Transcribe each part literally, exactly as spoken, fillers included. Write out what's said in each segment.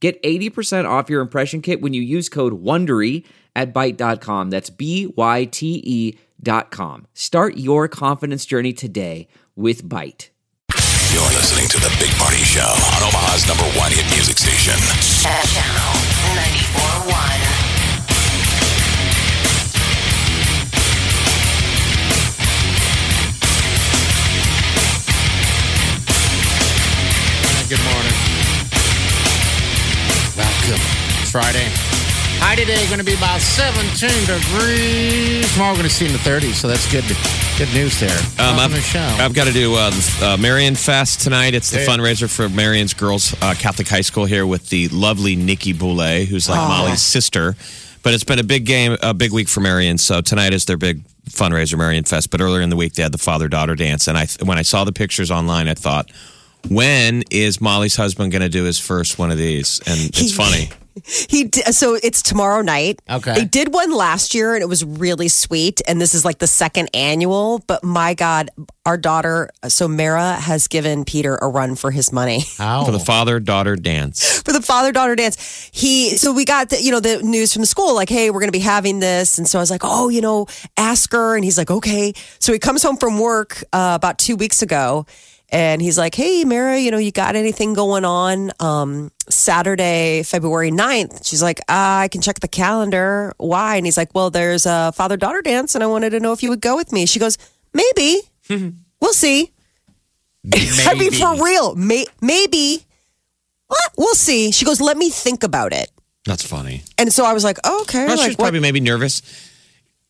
Get eighty percent off your impression kit when you use code WONDERY at byte dot com. That's B Y T E dot com. Start your confidence journey today with Byte. You're listening to The Big Party Show on Omaha's number one hit music station. Channel ninety-four point one. Good morning. Welcome. It's Friday. High today going to be about seventeen degrees. Tomorrow we're going to see in the thirties, so that's good. Good news there. Um, I've, the show. I've got to do uh, uh, Marian Fest tonight. It's the yeah. fundraiser for Marian's Girls uh, Catholic High School here with the lovely Nikki Boulay, who's like oh. Molly's sister. But it's been a big game, a big week for Marian. So tonight is their big fundraiser, Marian Fest. But earlier in the week, they had the father-daughter dance. And I, when I saw the pictures online, I thought, when is Molly's husband going to do his first one of these? And it's funny. He d- so it's tomorrow night. Okay. They did one last year and it was really sweet. And this is like the second annual. But my God, our daughter Somara has given Peter a run for his money. How? For the father-daughter dance. For the father-daughter dance. He so we got the, you know, the news from school like, hey, we're going to be having this. And so I was like, oh, you know, ask her. And he's like, okay. So he comes home from work uh, about two weeks ago. And he's like, hey, Mara, you know, you got anything going on um, Saturday, February ninth? She's like, uh, I can check the calendar. Why? And he's like, well, there's a father-daughter dance, and I wanted to know if you would go with me. She goes, maybe. We'll see. Maybe. I mean, for real. May- maybe. What? We'll see. She goes, let me think about it. That's funny. And so I was like, oh, okay. Well, like, she was probably what? maybe nervous.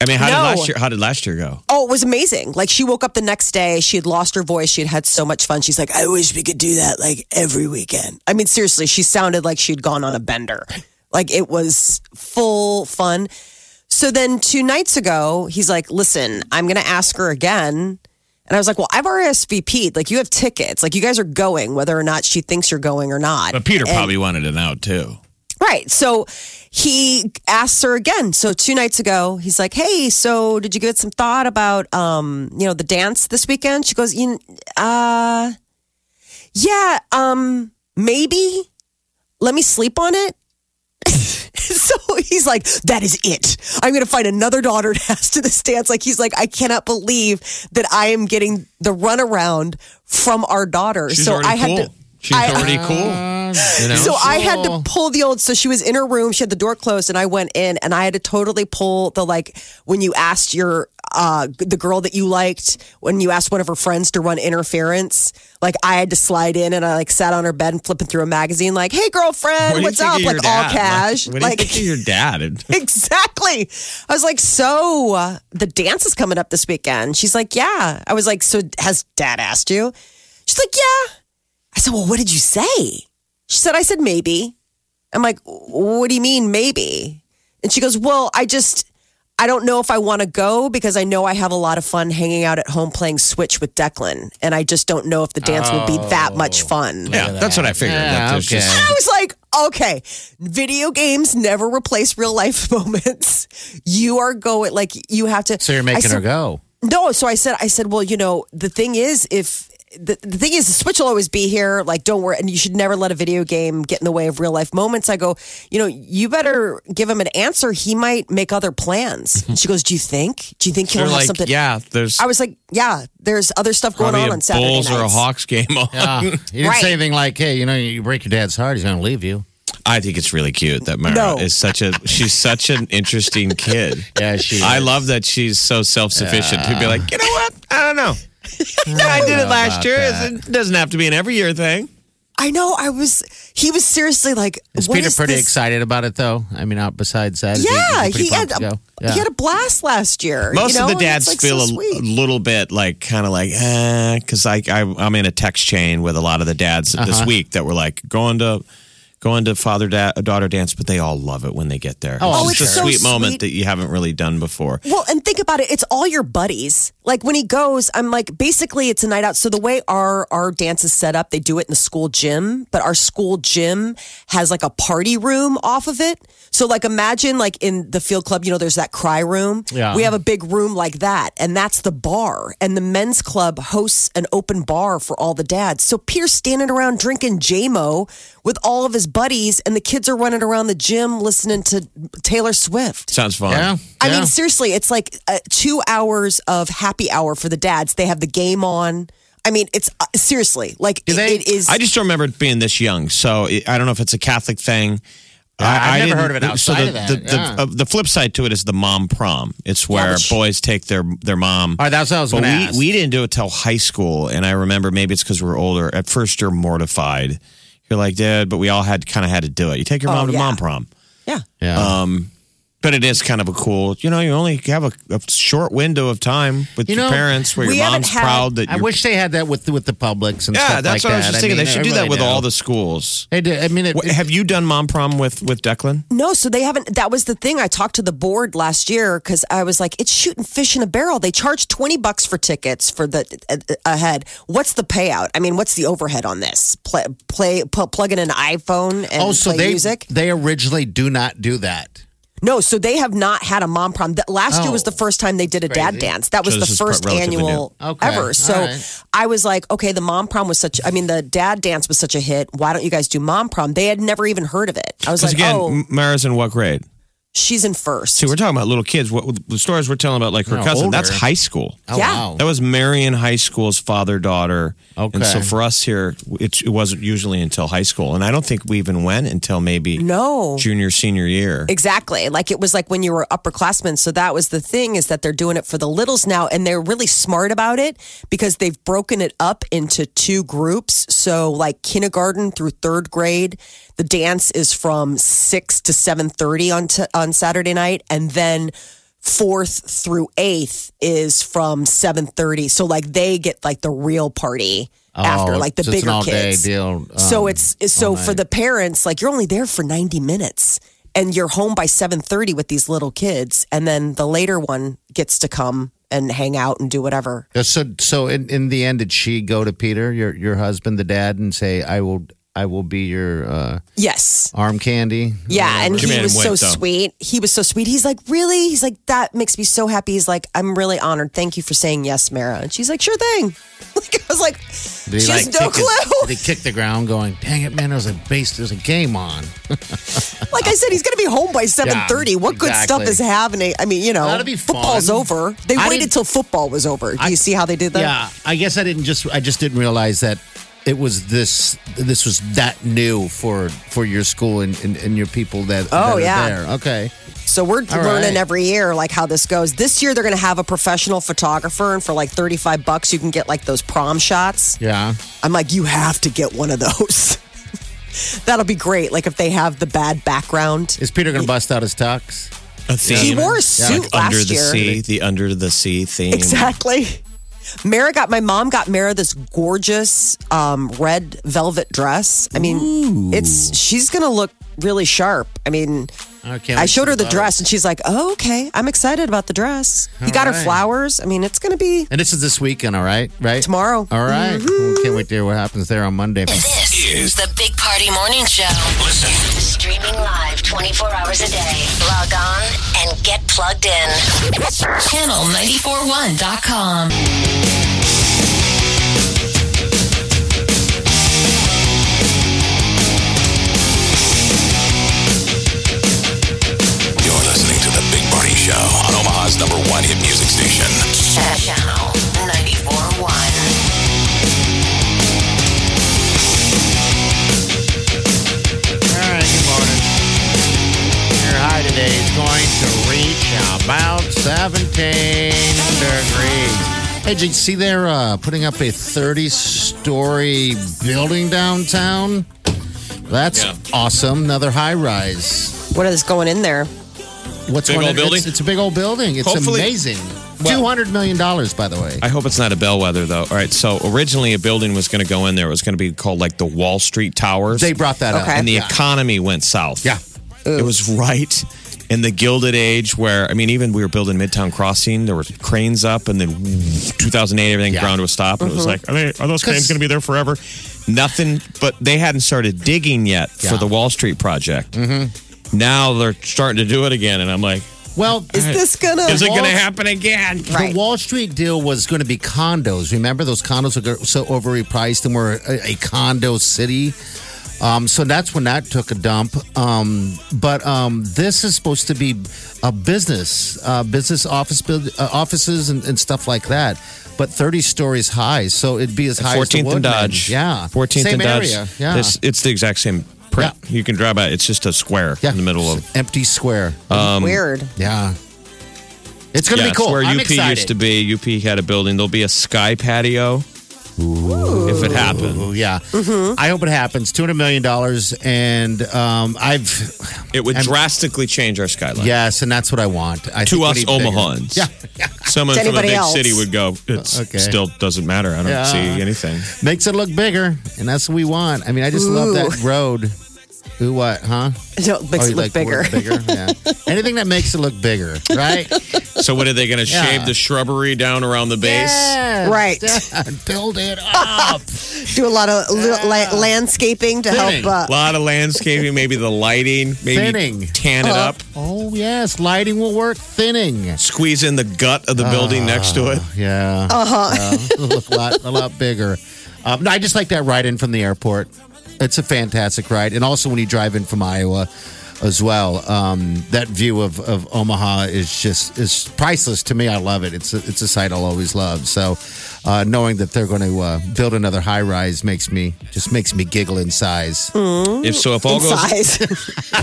I mean, how, no. did last year, how did last year go? Oh, it was amazing. Like, she woke up the next day. She had lost her voice. She had had so much fun. She's like, I wish we could do that, like, every weekend. I mean, seriously, she sounded like she'd gone on a bender. Like, it was full fun. So then two nights ago, he's like, listen, I'm going to ask her again. And I was like, well, I've R S V P'd. Like, you have tickets. Like, you guys are going, whether or not she thinks you're going or not. But Peter and- probably wanted it out, too. Right. So he asks her again. So two nights ago, he's like, hey, so did you give it some thought about, um, you know, the dance this weekend? She goes, you, uh, yeah, um, maybe let me sleep on it. So he's like, that is it. I'm going to find another daughter to ask to this dance. Like, he's like, I cannot believe that I am getting the runaround from our daughter. She's so already I had cool. to. She's I, already uh, cool. You know? So cool. I had to pull the old, so she was in her room, she had the door closed, and I went in, and I had to totally pull the, like, when you asked your, uh, the girl that you liked, when you asked one of her friends to run interference, like, I had to slide in, and I, like, sat on her bed and flipping through a magazine, like, hey, girlfriend, what what's up? Like, dad? all cash. Like, what do you like, think of your dad? Exactly. I was like, so, uh, the dance is coming up this weekend. She's like, yeah. I was like, so has dad asked you? She's like, yeah. I said, well, what did you say? She said, I said, maybe. I'm like, what do you mean, maybe? And she goes, well, I just, I don't know if I want to go because I know I have a lot of fun hanging out at home playing Switch with Declan. And I just don't know if the dance oh, would be that much fun. Yeah, that's what I figured. Yeah, okay. just- and I was like, okay, video games never replace real life moments. You are going, like, you have to. So you're making said, her go. No, so I said, I said, well, you know, the thing is, if. The, the thing is, the Switch will always be here. Like, don't worry. And you should never let a video game get in the way of real life moments. I go, you know, you better give him an answer. He might make other plans. And she goes, do you think? Do you think he'll have like, something? Yeah, there's. I was like, yeah, there's other stuff going on on Saturday nights. Bulls or a Hawks game on. Yeah. You didn't right. say anything like, hey, you know, you break your dad's heart, he's going to leave you. I think it's really cute that Mara no. is such a, she's such an interesting kid. Yeah, she is. I love that she's so self-sufficient. Yeah. He'd be like, you know what? I don't know. No, I did it last year. That. It doesn't have to be an every year thing. I know. I was. He was seriously like. Is what Peter is pretty this? excited about it though? I mean, out besides that. Yeah, he, he had. A, yeah. He had a blast last year. Most you know? of the dads like feel so a little bit like, kind of like, eh, because I, I I'm in a text chain with a lot of the dads uh-huh. this week that were like going to. going to father da- daughter dance, but they all love it when they get there. Oh, it's, it's sure. a sweet, sweet moment that you haven't really done before. Well, and think about it, it's all your buddies. Like when he goes, I'm like, basically it's a night out. So the way our our dance is set up, they do it in the school gym, but our school gym has like a party room off of it. So like imagine like in the field club, you know, there's that cry room. Yeah. We have a big room like that, and that's the bar. And the men's club hosts an open bar for all the dads. So Peter's standing around drinking J-Mo with all of his buddies, and the kids are running around the gym listening to Taylor Swift. Sounds fun. Yeah. I yeah. mean, seriously, it's like uh, two hours of happy hour for the dads. They have the game on. I mean, it's uh, seriously like it, they, it is. I just don't remember it being this young. So it, I don't know if it's a Catholic thing. Uh, I've I never heard of it outside so the, of that. The, the, yeah. the, uh, the flip side to it is the mom prom. It's where yeah, she, boys take their, their mom. All right, that's what I was going to ask. We didn't do it till high school, and I remember maybe it's because we're older. At first, you're mortified. You're like, dude, but we all had kind of had to do it. You take your oh, mom to yeah. mom prom. Yeah. yeah. Um, but it is kind of a cool, you know, you only have a, a short window of time with you your know, parents where your mom's had, proud that you're... I wish they had that with with the Publix and yeah, stuff like that. Yeah, that's what I was just thinking. I mean, they should do really that with do. all the schools. They do. I mean, it, what, it, have you done mom prom with, with Declan? No, so they haven't. That was the thing. I talked to the board last year because I was like, it's shooting fish in a barrel. They charge twenty bucks for tickets for the uh, ahead. What's the payout? I mean, what's the overhead on this? Play, play pu- Plug in an iPhone and oh, so play they, music? They originally do not do that. No, so they have not had a mom prom. Last oh, year was the first time they did a crazy. dad dance. That was so the first annual okay. ever. So right. I was like, okay, the mom prom was such, I mean, the dad dance was such a hit. Why don't you guys do mom prom? They had never even heard of it. I was like, again, oh. Mara's in what grade? She's in first. See, we're talking about little kids. What, the stories we're telling about, like her no, cousin, older. that's high school. Oh, yeah. Wow. That was Marian High School's father-daughter. Okay. And so for us here, it, it wasn't usually until high school. And I don't think we even went until maybe no. junior, senior year. Exactly. Like it was like when you were upperclassmen. So that was the thing, is that they're doing it for the littles now. And they're really smart about it because they've broken it up into two groups. So like kindergarten through third grade, the dance is from six to seven thirty on t- on Saturday night, and then fourth through eighth is from seven thirty. So like they get like the real party oh, after, like the bigger kids. Deal, um, so it's so for the parents, like you're only there for ninety minutes and you're home by seven thirty with these little kids, and then the later one gets to come and hang out and do whatever. So so in, in the end, did she go to Peter, your your husband, the dad, and say, I will I will be your uh, yes arm candy. Yeah, and he was so sweet. He was so sweet. He's like, really? He's like, that makes me so happy. He's like, I'm really honored. Thank you for saying yes, Mara. And she's like, sure thing. Like, I was like, she has no clue. They kicked the ground going, dang it, man, there was a base, there's a game on. Like I said, he's going to be home by seven thirty. Yeah, what exactly. good stuff is happening? I mean, you know, that'd be fun. Football's over. They I waited till football was over. Do I, you see how they did that? Yeah, I guess I didn't just, I just didn't realize that It was this. This was that new for for your school and, and, and your people that. Oh that are yeah. there. Okay. So we're All learning right. every year like how this goes. This year they're going to have a professional photographer, and for like thirty-five bucks you can get like those prom shots. Yeah. I'm like, you have to get one of those. That'll be great. Like if they have the bad background. Is Peter going to bust out his tux? A theme. He wore a suit yeah. last under the year. Sea, the under the sea theme. Exactly. Mara got, my mom got Mara this gorgeous um, red velvet dress. I mean, Ooh. it's, she's going to look really sharp. I mean, I, I showed her the dress it. and she's like, oh, okay. I'm excited about the dress. All you got right. her flowers. I mean, it's going to be. And this is this weekend, all right? Right? Tomorrow. All right. Mm-hmm. Can't wait to hear what happens there on Monday. This is the Big Party Morning Show. Listen. Streaming live twenty-four hours a day. Log on and get plugged in. channel ninety-four point one dot com. Show on Omaha's number one hit music station. Channel ninety-four point one. All right, good morning. Your high today is going to reach about seventeen degrees. Hey, did you see they're uh, putting up a thirty-story building downtown? That's yeah. awesome. Another high-rise. What is going in there? What's big going old building? It's, it's a big old building. It's hopefully, amazing. Well, two hundred million dollars, by the way. I hope it's not a bellwether, though. All right, so originally a building was going to go in there. It was going to be called, like, the Wall Street Towers. They brought that okay. up. And the yeah. economy went south. Yeah. Ooh. It was right in the Gilded Age where, I mean, even we were building Midtown Crossing. There were cranes up, and then two thousand eight, everything yeah. ground to a stop. And mm-hmm. it was like, are, they, are those cranes going to be there forever? Nothing, but they hadn't started digging yet yeah. for the Wall Street Project. Mm-hmm. Now they're starting to do it again, and I'm like, well, is this gonna? Is it Wall, gonna happen again? Right. The Wall Street deal was going to be condos. Remember, those condos are so overpriced, and we're a, a condo city. Um, so that's when that took a dump. Um, but um, this is supposed to be a business, uh, business office, build, uh, offices, and, and stuff like that. But thirty stories high, so it'd be as high as the Woodman. fourteenth and Dodge, yeah, fourteenth and Dodge. Same area, yeah. This, it's the exact same. Yeah. You can drive by. It's just a square yeah. in the middle of empty square. Um, Weird. Yeah. It's going to yeah, be cool. It's where I'm U P excited. Used to be. U P had a building. There'll be a sky patio. Ooh. If it happens. Yeah. Mm-hmm. I hope it happens. two hundred million dollars. And um, I've... It would I'm, drastically change our skyline. Yes, and that's what I want. I to us Omahans. Yeah. Someone from a big else. City would go, it okay. still doesn't matter. I don't yeah. see anything. Makes it look bigger, and that's what we want. I mean, I just Ooh. Love that road. Who what, huh? No, it makes oh, it look like, bigger. bigger? Yeah. Anything that makes it look bigger, right? So what, are they going to yeah. shave the shrubbery down around the base? Yes. Right. Build it up. Do a lot of yeah. la- landscaping to Thinning. help. A uh, lot of landscaping, maybe the lighting. Maybe Thinning. tan uh, it up. Oh, yes. Lighting will work. Thinning. Squeeze in the gut of the uh, building next to it. Yeah. Uh-huh. Yeah. Look a lot, a lot bigger. Um, no, I just like that ride-in from the airport. It's a fantastic ride. And also when you drive in from Iowa as well, um, that view of, of Omaha is just is priceless to me. I love it. It's a, it's a sight I'll always love. So uh, knowing that they're going to uh, build another high rise makes me just makes me giggle in size. Mm. If so, if all in goes size.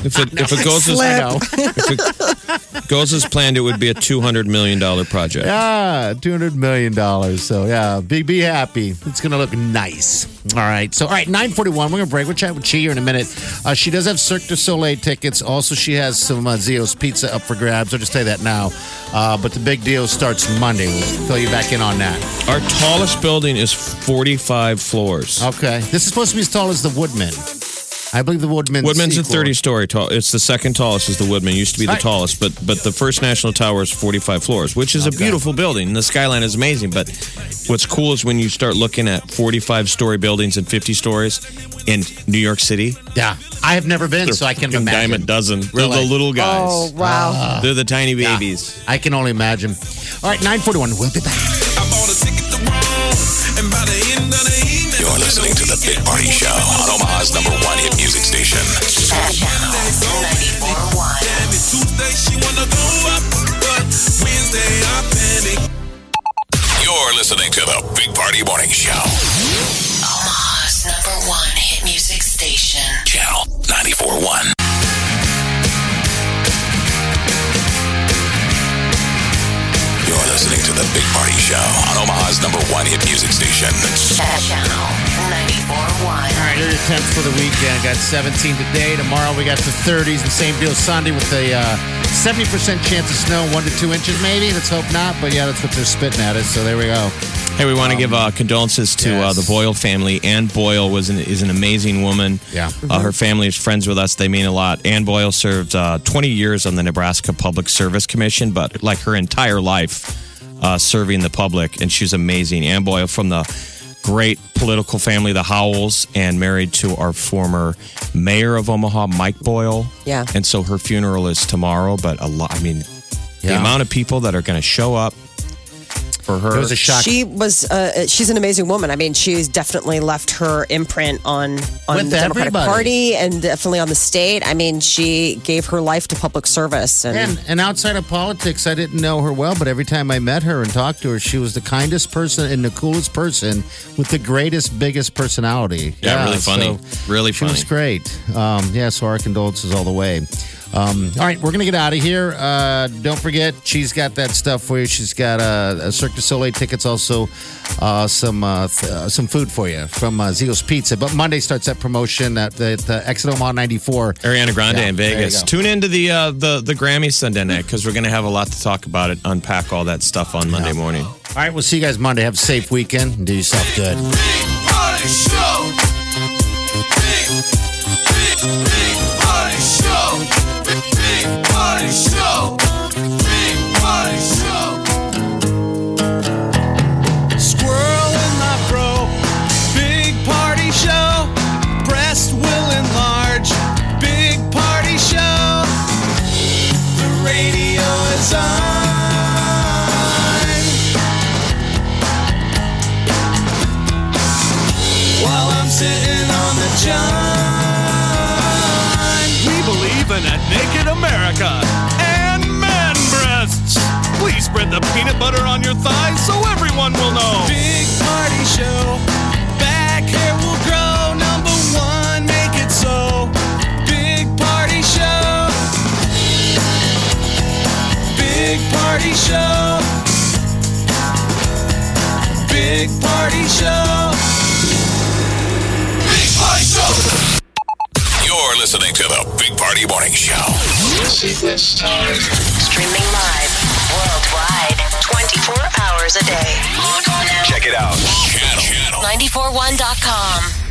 if it if it goes as I know, if it goes as planned, it would be a two hundred million dollar project. Yeah, two hundred million dollars. So yeah, be be happy. It's going to look nice. All right. So all right, nine forty one. We're going to break. We'll chat with Chi here in a minute. Uh, she does have Cirque du Soleil tickets. Also, she has some uh, Zio's Pizza up for grabs. I'll just tell you that now. Uh, but the big deal starts Monday. We'll fill you back in on that. Our tallest building is forty-five floors. Okay. This is supposed to be as tall as the Woodman. I believe the Woodman's Woodman's sequel. A thirty-story tall. It's the second tallest is the Woodman. It used to be the right. tallest, but but the First National Tower is forty-five floors, which is okay. a beautiful building. The skyline is amazing, but what's cool is when you start looking at forty-five-story buildings and fifty stories in New York City. Yeah. I have never been, so I can imagine. They're a dime a dozen. Really? They're the little guys. Oh, wow. Uh, They're the tiny babies. Yeah, I can only imagine. All right, nine forty-one. We'll be back. I bought a ticket to Rome, and by the end of the evening, you're listening to The Big Party Show on Omaha's number one hit music station. Channel ninety-four point one. Damn it, Tuesday she wanna go up, but Wednesday I panic. You're listening to The Big Party Morning Show. Omaha's number one hit music station. Channel ninety-four point one. You're listening to The Big Party Show on Omaha's number one hit music station. Channel ninety-four point one. All right, here are the temps for the weekend. Got seventeen today. Tomorrow we got the thirties. The same deal Sunday with a uh, seventy percent chance of snow, one to two inches maybe. Let's hope not, but yeah, that's what they're spitting at us. So there we go. Hey, we want to um, give uh, condolences to yes. uh, the Boyle family. Ann Boyle was an, is an amazing woman. Yeah, mm-hmm. uh, her family is friends with us. They mean a lot. Ann Boyle served uh, twenty years on the Nebraska Public Service Commission, but like her entire life uh, serving the public, and she's amazing. Ann Boyle from the great political family, the Howells, and married to our former mayor of Omaha, Mike Boyle. Yeah. And so her funeral is tomorrow, but a lot, I mean, yeah. the amount of people that are going to show up for her. It was a shock. She was, uh, she's an amazing woman. I mean, she's definitely left her imprint on, on the Democratic Party and definitely on the state. I mean, she gave her life to public service. And, and and outside of politics, I didn't know her well, but every time I met her and talked to her, she was the kindest person and the coolest person with the greatest, biggest personality. Yeah, yeah really funny. So really funny. She was great. Um, yeah, so our condolences all the way. Um, all right, we're going to get out of here. Uh, don't forget, she's got that stuff for you. She's got uh, a Cirque du Soleil tickets, also uh, some uh, th- uh, some food for you from uh, Zio's Pizza. But Monday starts that promotion at the, at the Exit Omaha ninety-four. Ariana Grande yeah, in Vegas. Tune into the, uh, the, the Grammys Sunday night because we're going to have a lot to talk about it, unpack all that stuff on Monday yeah. morning. All right, we'll see you guys Monday. Have a safe weekend. Do yourself good. Big Party Show. Big, big, big Party Show. Big, big Party Show. Big Party Show. Squirrel in my bro. Big Party Show. Breast will enlarge. Big Party Show. The radio is on. Sitting on the john. We believe in a naked America and man breasts. Please spread the peanut butter on your thighs so everyone will know. Big Party Show. Back hair will grow. Number one, make it so. Big Party Show. Big Party Show. Big Party Show. You're listening to the Big Party Morning Show. This time. Streaming live, worldwide, twenty-four hours a day. Check it out. Channel ninety-four point one dot com.